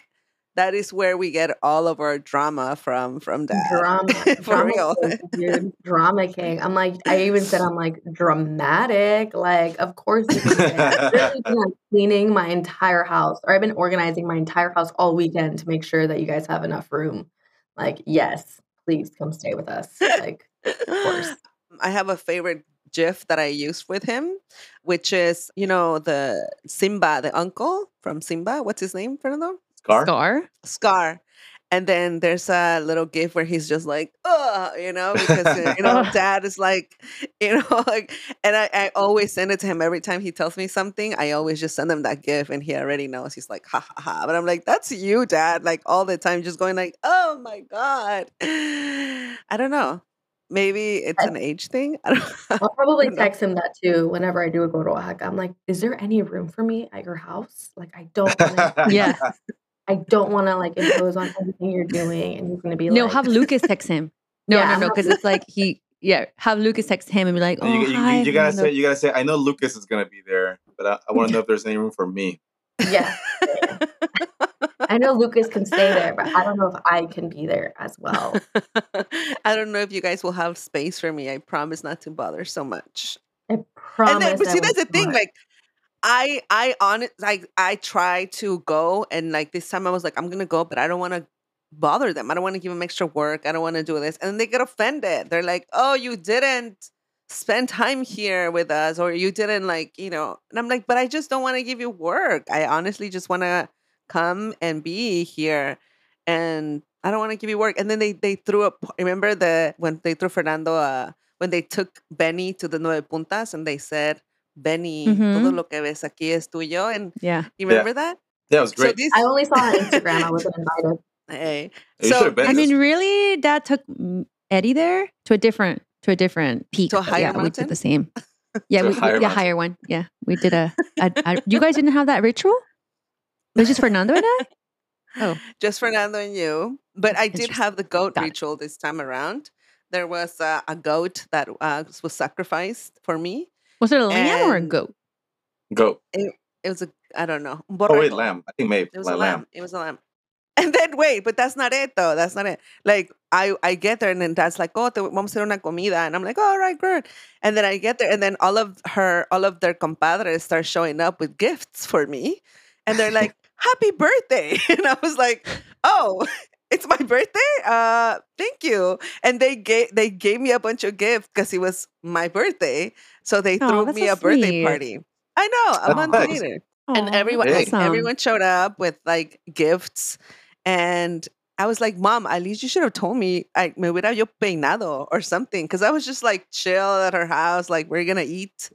that is where we get all of our drama from, from Dad. Drama. For drama real. King, dude. Drama king. I'm like, I even said, I'm like, dramatic. Like, of course. I've really been like, cleaning my entire house, or I've been organizing my entire house all weekend to make sure that you guys have enough room. Like, yes, please come stay with us. Like, of course. I have a favorite GIF that I used with him, which is, you know, the Simba, the uncle from Simba. What's his name, Fernando? Scar? Scar. Scar. And then there's a little gif where he's just like, oh, you know, because, you know, Dad is like, you know, like, and I, I always send it to him every time he tells me something. I always just send him that gif and he already knows. He's like, ha, ha, ha. But I'm like, that's you, Dad. Like all the time just going like, oh my God. I don't know. Maybe it's I, an age thing. I don't, I'll probably I don't text know. him that too whenever I do go to Oaxaca. I'm like, is there any room for me at your house? Like, I don't want to. Yeah. I don't want to like impose on everything you're doing, and he's gonna be like, no, have Lucas text him. No, yeah, no, no, because it's like he, yeah, have Lucas text him and be like, oh, you, you, hi, you gotta say, you gotta say, I know Lucas is gonna be there, but I, I want to know if there's any room for me. Yeah, I know Lucas can stay there, but I don't know if I can be there as well. I don't know if you guys will have space for me. I promise not to bother so much. I promise. And then, but see, that's the thing, like. I I on like I try to go, and like this time I was like, I'm gonna go, but I don't want to bother them. I don't want to give them extra work. I don't want to do this, and they get offended. They're like, oh, you didn't spend time here with us, or you didn't like, you know. And I'm like, but I just don't want to give you work. I honestly just want to come and be here, and I don't want to give you work. And then they they threw a remember the when they threw Fernando uh, when they took Benny to the Nueve Puntas, and they said. Benny, mm-hmm. todo lo que ves aquí es tuyo. And yeah. you remember yeah. that? Yeah, it was great. So this- I only saw on Instagram. I wasn't invited. Hey. hey so, I mean, really, Dad took Eddie there to a different to a different peak. To a higher yeah, mountain? We did the same. Yeah, we, higher, we, yeah higher one. Yeah, we did a, a, a... You guys didn't have that ritual? It was just Fernando and I? Oh. Just Fernando and you. But I did have the goat Got ritual it. this time around. There was uh, a goat that uh, was sacrificed for me. Was it a lamb and or a goat? Goat. It, it was a, I don't know. Borrego. Oh, wait, lamb. I think maybe. It was a lamb. lamb. It was a lamb. And then, wait, but that's not it, though. That's not it. Like, I, I get there, and then Dad's like, oh, te vamos a hacer una comida. And I'm like, oh, all right, good. And then I get there, and then all of her, all of their compadres start showing up with gifts for me. And they're like, happy birthday. And I was like, oh, it's my birthday? Uh, thank you. And they gave they gave me a bunch of gifts because it was my birthday. So they oh, threw me so a sweet. birthday party. I know, a that's month nice. later. Aww, and everyone like, everyone showed up with like gifts. And I was like, Mom, at least you should have told me I me hubiera yo peinado or something. Because I was just like chill at her house, like we're gonna eat.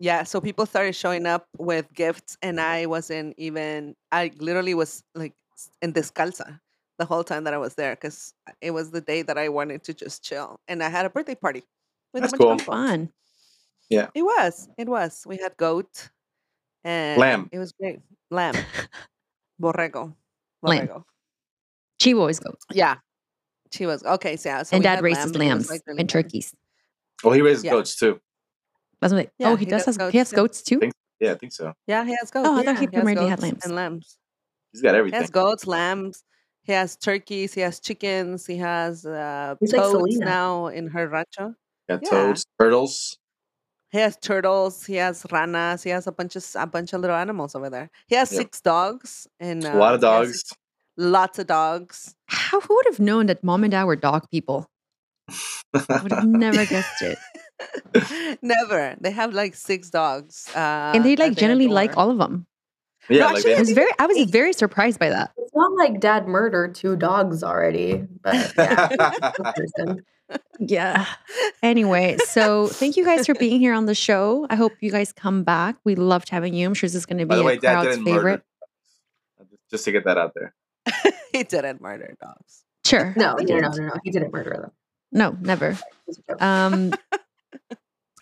Yeah, so people started showing up with gifts, and I wasn't even I literally was like in descalza the whole time that I was there, because it was the day that I wanted to just chill, and I had a birthday party with That's a bunch cool. of fun. Yeah, it was. It was. We had goat and lamb. It was great. Lamb, borrego, borrego. Lamb. Chivo is goat. Yeah, Chivo's okay. So yeah, so and Dad raises lamb, lambs like really and fun. turkeys. Oh, he raises yeah. goats too. That's what yeah, oh, he, he does. Has, goats he has too. goats too. I think, yeah, I think so. Yeah, he has goats. Oh, I thought yeah. he already had lambs and lambs. He's got everything. He has goats, lambs. He has turkeys. He has chickens. He has uh, toads like now in her rancho. Yeah, yeah, toads, turtles. He has turtles. He has ranas. He has a bunch of a bunch of little animals over there. He has yep. six dogs and uh, a lot of dogs. Six, lots of dogs. How who would have known that Mom and Dad were dog people? I would have never guessed it. Never. They have like six dogs, uh, and they like generally door. Like all of them. Yeah, no, like actually, I was very, I was very surprised by that. It's not like Dad murdered two dogs already, but yeah. Yeah. Anyway, so thank you guys for being here on the show. I hope you guys come back. We loved having you. I'm sure this is going to be by the way, a crowd's Dad didn't favorite. Murder. Just to get that out there, he didn't murder dogs. Sure. No, no, no, no, no. He didn't murder them. No, never. Um,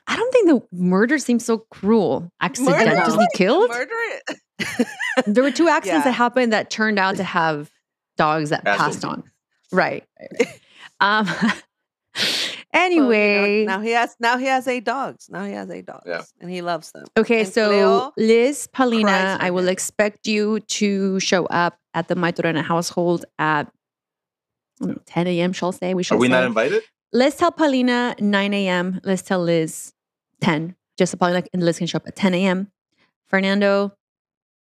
I don't think the murder seems so cruel. Accidentally killed? Murder it. There were two accidents yeah. that happened that turned out to have dogs that Absolutely. Passed on. Right. right, right. Um, anyway, well, you know, now he has now he has eight dogs. Now he has eight dogs, yeah. and he loves them. Okay, and so Cleo Liz, Paulina, I will him. expect you to show up at the Maitorena household at I don't know, ten a.m. Shall say we should. Are we say. not invited? Let's tell Paulina nine a.m. Let's tell Liz ten. Just so Paulina and Liz can show up at ten a.m. Fernando,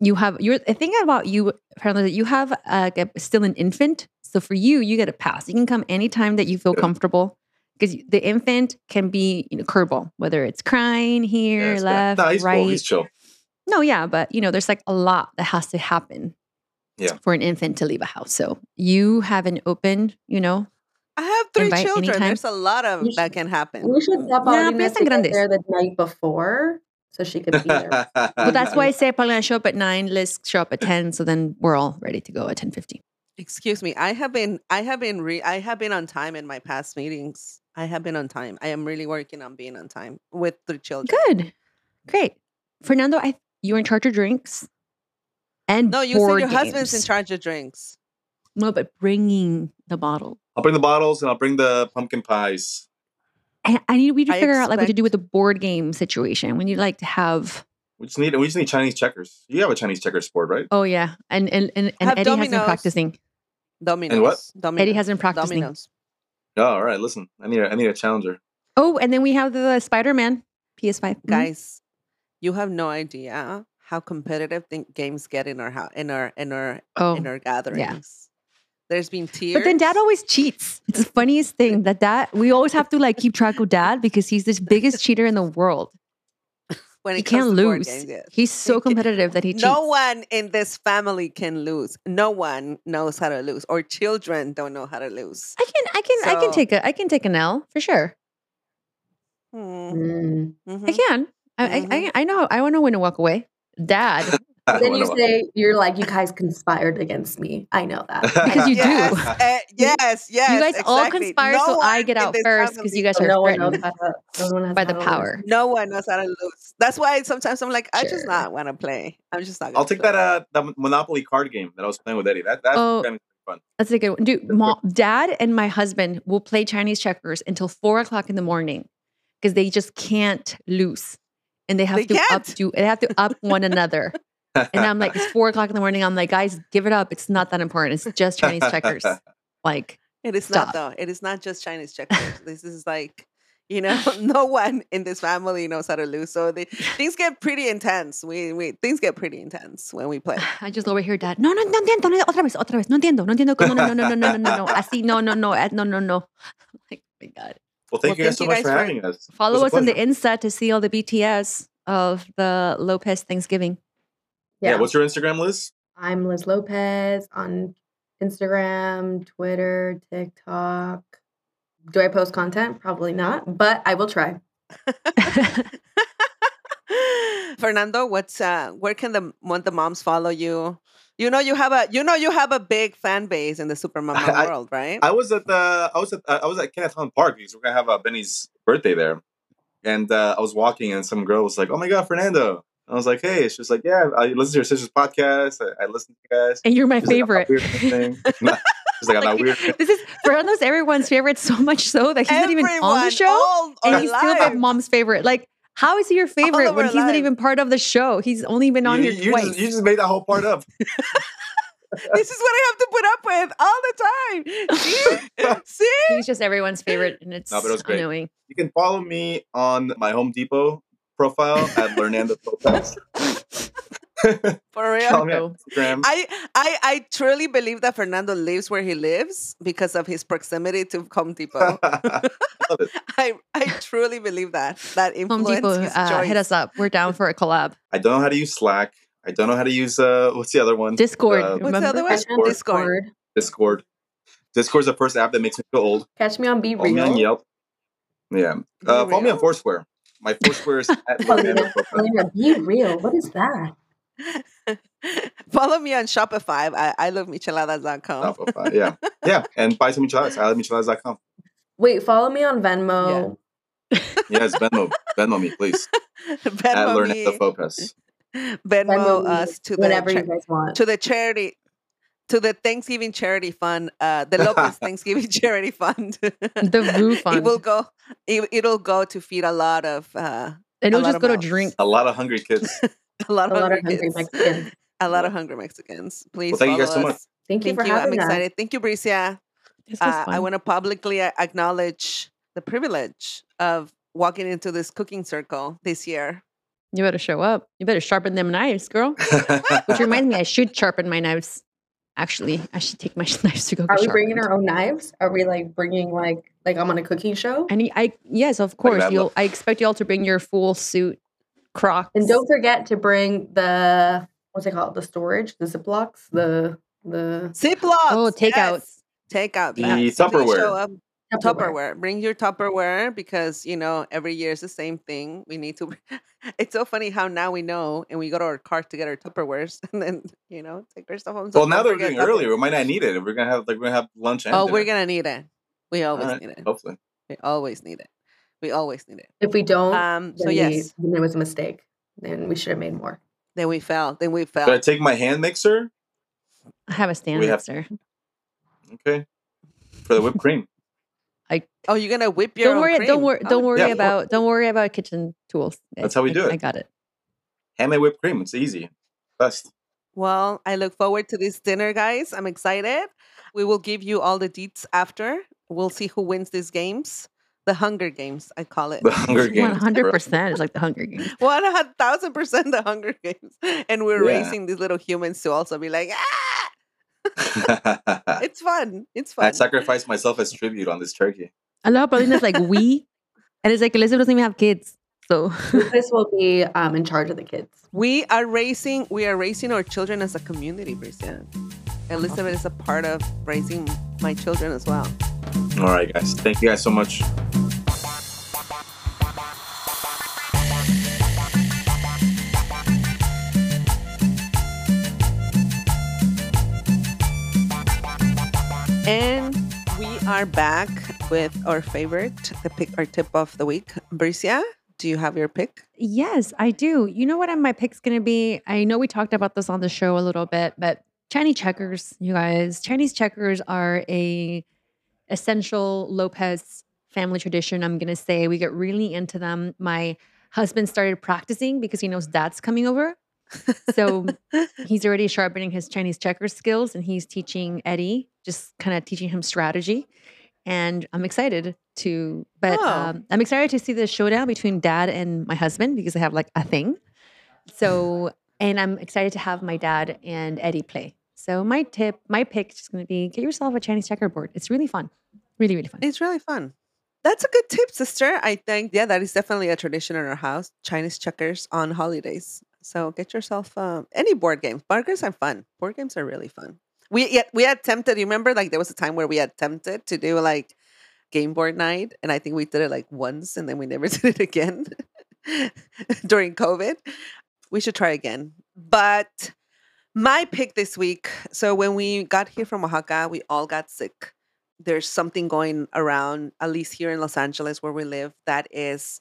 you have you're thinking about you, Fernando. You have uh, still an infant, so for you, you get a pass. You can come anytime that you feel yeah. comfortable. Because the infant can be, you know, curveball, whether it's crying here, yeah, left, no, he's right. Cool. He's chill. No, yeah, but you know, there's like a lot that has to happen yeah. for an infant to leave a house. So you have an open, you know. I have three children. Anytime. There's a lot of should, that can happen. We should step out nah, to get there the night before so she could be there. But that's why I say Paulina show up at nine, Liz show up at ten, so then we're all ready to go at ten fifteen. Excuse me. I have been I have been re I have been on time in my past meetings. I have been on time. I am really working on being on time with the children. Good. Great. Fernando, I you're in charge of drinks and No, you board said your games. Husband's in charge of drinks. No, but bringing the bottle. I'll bring the bottles and I'll bring the pumpkin pies. And I need we to figure out like what to do with the board game situation. When you like to have We just need we just need Chinese checkers. You have a Chinese checkers board, right? Oh yeah. And and and, and Eddie dominoes. has been practicing. Dominoes. And what? Dominoes. Eddie hasn't practiced. Dominoes. Oh, all right. Listen, I need a, I need a challenger. Oh, and then we have the, the Spider-Man P S five. Mm-hmm. Guys, you have no idea how competitive the games get in our in our in our oh, in our gatherings. Yeah. There's been tears. But then Dad always cheats. It's the funniest thing that Dad we always have to like keep track of Dad because he's this biggest cheater in the world. When he can't lose. Games, yes. He's so competitive that he cheats. No one in this family can lose. No one knows how to lose, or children don't know how to lose. I can, I can, so, I can take a, I can take an L for sure. Mm. Mm-hmm. I can. Mm-hmm. I, I, I know. I want to win and walk away, Dad. Then you say you're like you guys conspired against me. I know that because you yes, do. Uh, yes, yes. You guys exactly. all conspire, no so I get out first because you guys are no threatened one knows how to, by the power. No one knows how to lose. That's why sometimes I'm like, sure. I just not want to play. I'm just not. Gonna I'll take play. that uh, the Monopoly card game that I was playing with Eddie. That that's oh, kind of fun. That's a good one, dude. Mom, Dad, and my husband will play Chinese checkers until four o'clock in the morning because they just can't lose, and they have they to can't. up do. They have to up one another. And I'm like, it's four o'clock in the morning. I'm like, guys, give it up. It's not that important. It's just Chinese checkers. Like, it is stop. not though. It is not just Chinese checkers. This is like, you know, no one in this family knows how to lose. So they, things get pretty intense. We, we things get pretty intense when we play. I just over here, Dad. No, no, no, entiendo. No, otra vez, otra vez. No entiendo. No entiendo. No, no, no, no, no, no, no. Así, no, no, no, no, no, no. Like, oh my God. Well, thank well, you guys thank so you much guys for having us. Follow us on the Insta to see all the B T S of the Lopez Thanksgiving. Yeah. yeah, what's your Instagram, Liz? I'm Liz Lopez on Instagram, Twitter, TikTok. Do I post content? Probably not, but I will try. Fernando, what's uh, where can the want the moms follow you? You know you have a you know you have a big fan base in the Supermama I, world, right? I was at the I was at I was at Kenneth Hunt Park because we're gonna have uh, Benny's birthday there, and uh, I was walking and some girl was like, "Oh my God, Fernando." I was like, hey, she was like, yeah, I listen to your sister's podcast. I, I listen to you guys. And you're my she's favorite. Like, I'm not weird she's like, I'm not weird. This is, Fernando's everyone's favorite so much so that he's Everyone, not even on the show. And he's lives. still my mom's favorite. Like, how is he your favorite when he's lives. not even part of the show? He's only been on you, here you twice. Just, you just made that whole part up. This is what I have to put up with all the time. See? See? He's just everyone's favorite and it's no, but it was great. annoying. You can follow me on my Home Depot profile at Lernando Lopez. For real. I, I, I truly believe that Fernando lives where he lives because of his proximity to Home Depot. I, I, I truly believe that. That influence Home Depot, his uh, hit us up. We're down for a collab. I don't know how to use Slack. I don't know how to use, uh, what's the other one? Discord. Uh, what's the other one? Discord. Discord. Discord. Discord's the first app that makes me feel old. Catch me on BeReal. Follow me on Yelp. Yeah. Uh, follow me on Foursquare. My Foursquare is at BeReal. BeReal. What is that? Follow me on Shopify. I, I love Micheladas dot com. Shopify, yeah. Yeah. And buy some Micheladas. I love Micheladas dot com. Wait, follow me on Venmo. Yeah. Yes, Venmo. Venmo me, please. Venmo at Learn me. At the Focus. Venmo, Venmo us to whatever the, you guys want. To the charity. To the Thanksgiving charity fund, uh, the Lopez Thanksgiving charity fund, the Woo fund. It will go. It, it'll go to feed a lot of. Uh, and it'll just go mouths. To drink. A lot of hungry kids. a lot of a hungry, lot of hungry Mexicans. A lot of hungry Mexicans. Please. Well, thank you guys us. So much. Thank, thank you for you. Having I'm excited. Us. Thank you, Bricia. Uh, I want to publicly acknowledge the privilege of walking into this cooking circle this year. You better show up. You better sharpen them knives, girl. Which reminds me, I should sharpen my knives. Actually, I should take my knives to go. Are we bringing our own knives? Are we like bringing like like I'm on a cooking show? I need, I yes, of course. You'll, I expect you all to bring your full suit, Crocs, and don't forget to bring the what's it called? The storage, the Ziplocs, the the Ziplocs. Oh, takeouts, yes. takeout, the Tupperware. Tupperware. Tupperware. Bring your Tupperware because, you know, every year is the same thing. We need to. It's so funny how now we know and we go to our cart to get our Tupperwares and then, you know, take our stuff home. So well, now they're getting earlier. We might not need it. We're going to have like we're going to have lunch. And oh, dinner. We're going to need it. We always right, need it. Hopefully. We always need it. We always need it. If we don't, um, so yes, we, then it was a mistake. Then we should have made more. Then we fell. Then we fell. Should I take my hand mixer? I have a stand we mixer. Have... Okay. For the whipped cream. I, oh, you're gonna whip your. Don't worry. Own cream. Don't worry. Don't worry yeah, about. Don't worry about kitchen tools. That's I, how we do I, it. I got it. Handmade whipped cream. It's easy. Best. Well, I look forward to this dinner, guys. I'm excited. We will give you all the deets after. We'll see who wins these games. The Hunger Games, I call it. The Hunger Games. one hundred percent is like the Hunger Games. one thousand percent the Hunger Games, and we're yeah. raising these little humans to also be like, ah. It's fun. It's fun. I sacrificed myself as tribute on this turkey. I love how Paulina's like we, and it's like Elizabeth doesn't even have kids, so this will be um, in charge of the kids. We are raising. We are raising our children as a community, Bricia. Elizabeth is a part of raising my children as well. All right, guys. Thank you guys so much. And we are back with our favorite, the pick or tip of the week. Bricia, do you have your pick? Yes, I do. You know what my pick's going to be? I know we talked about this on the show a little bit, but Chinese checkers, you guys. Chinese checkers are a essential Lopez family tradition, I'm going to say. We get really into them. My husband started practicing because he knows dad's coming over. So he's already sharpening his Chinese checker skills, and he's teaching Eddie, just kind of teaching him strategy. And I'm excited to, but oh. um, I'm excited to see the showdown between dad and my husband because I have like a thing. So, and I'm excited to have my dad and Eddie play. So my tip, my pick is going to be get yourself a Chinese checkerboard. It's really fun. Really, really fun. It's really fun. That's a good tip, sister. I think, yeah, that is definitely a tradition in our house. Chinese checkers on holidays. So get yourself um, any board games. Board games are fun. Board games are really fun. We yeah, we attempted, you remember, like there was a time where we attempted to do like game board night. And I think we did it like once and then we never did it again during COVID. We should try again. But my pick this week. So when we got here from Oaxaca, we all got sick. There's something going around, at least here in Los Angeles where we live, that is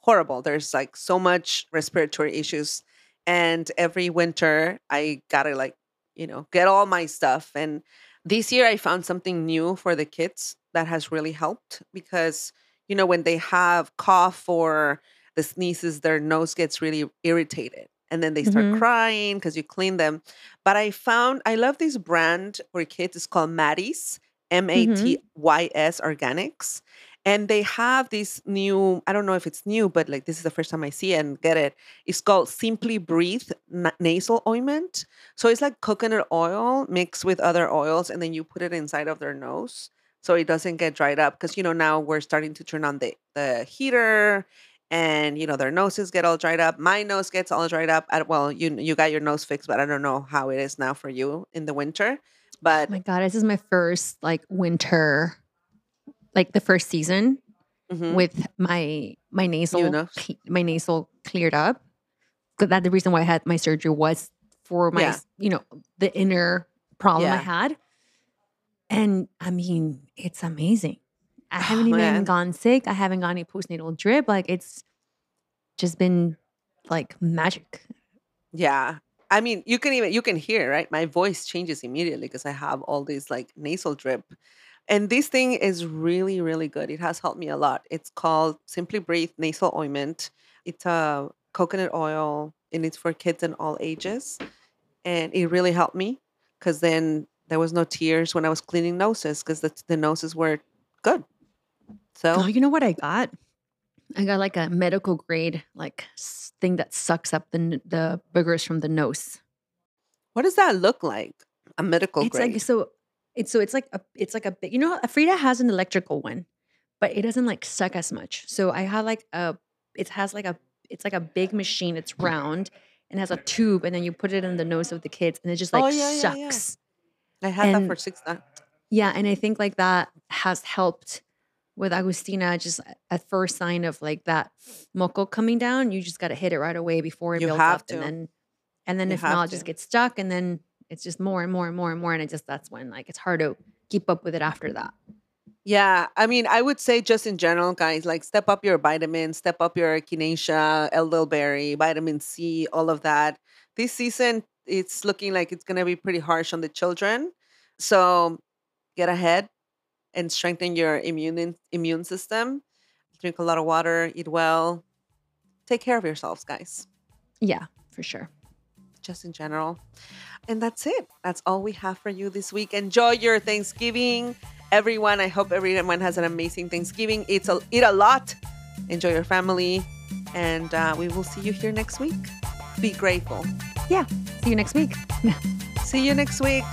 horrible. There's like so much respiratory issues. And every winter I gotta like, you know, get all my stuff. And this year I found something new for the kids that has really helped because, you know, when they have cough or the sneezes, their nose gets really irritated. And then they start mm-hmm. crying because you clean them. But I found, I love this brand for kids. It's called Mattys, M A T Y S Organics. And they have this new, I don't know if it's new, but like this is the first time I see it and get it. It's called Simply Breathe Nasal Ointment. So it's like coconut oil mixed with other oils, and then you put it inside of their nose so it doesn't get dried up. Because, you know, now we're starting to turn on the, the heater and, you know, their noses get all dried up. My nose gets all dried up. I, well, you you got your nose fixed, but I don't know how it is now for you in the winter. But oh my God, this is my first like winter, like the first season mm-hmm. with my my nasal you know. cl- my nasal cleared up. Because that the reason why I had my surgery was for my yeah. you know the inner problem yeah. I had, and I mean it's amazing. I haven't oh, even man. gone sick. I haven't gotten a postnatal drip. Like it's just been like magic. Yeah. I mean, you can even, you can hear, right? My voice changes immediately because I have all these like nasal drip. And this thing is really, really good. It has helped me a lot. It's called Simply Breathe Nasal Ointment. It's a coconut oil and it's for kids in all ages. And it really helped me because then there was no tears when I was cleaning noses because the, the noses were good. So oh, you know what I got? I got like a medical grade like thing that sucks up the the boogers from the nose. What does that look like? A medical it's grade. Like, so it's so it's like a it's like a big. You know, Frida has an electrical one, but it doesn't like suck as much. So I had like a it has like a it's like a big machine. It's round and has a tube, and then you put it in the nose of the kids, and it just like oh, yeah, sucks. Yeah, yeah. I had and, that for six months. Yeah, and I think like that has helped. With Agustina, just at first sign of like that moco coming down, you just got to hit it right away before it you builds have up. To. And then, and then you if not, it just gets stuck. And then it's just more and more and more and more. And it just, that's when like, it's hard to keep up with it after that. Yeah. I mean, I would say just in general, guys, like step up your vitamins, step up your echinacea, elderberry, vitamin C, all of that. This season, it's looking like it's going to be pretty harsh on the children. So get ahead. And strengthen your immune immune system. Drink a lot of water. Eat well. Take care of yourselves, guys. Yeah, for sure. Just in general. And that's it. That's all we have for you this week. Enjoy your Thanksgiving, everyone. I hope everyone has an amazing Thanksgiving. Eat a, eat a lot. Enjoy your family. And uh, we will see you here next week. Be grateful. Yeah. See you next week. See you next week.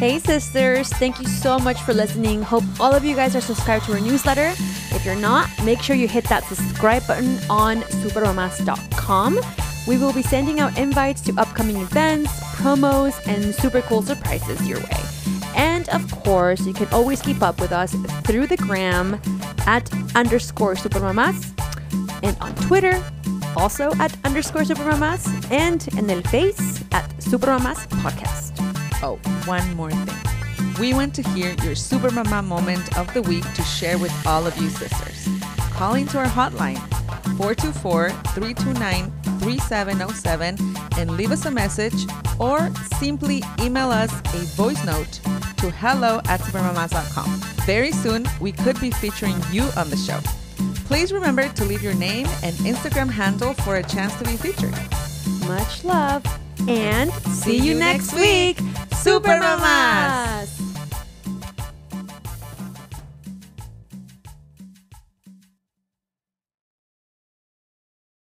Hey sisters, thank you so much for listening. Hope all of you guys are subscribed to our newsletter. If you're not, make sure you hit that subscribe button on super mamas dot com. We will be sending out invites to upcoming events, promos, and super cool surprises your way. And of course, you can always keep up with us through the gram at underscore supermamas and on Twitter, also at underscore supermamas and in el face at supermamas podcast. Oh, one more thing. We want to hear your Super Mama moment of the week to share with all of you sisters. Call into our hotline, four two four, three two nine, three seven zero seven, and leave us a message or simply email us a voice note to hello at supermamas dot com. Very soon, we could be featuring you on the show. Please remember to leave your name and Instagram handle for a chance to be featured. Much love. And see, see you, you next week, Super Mamas!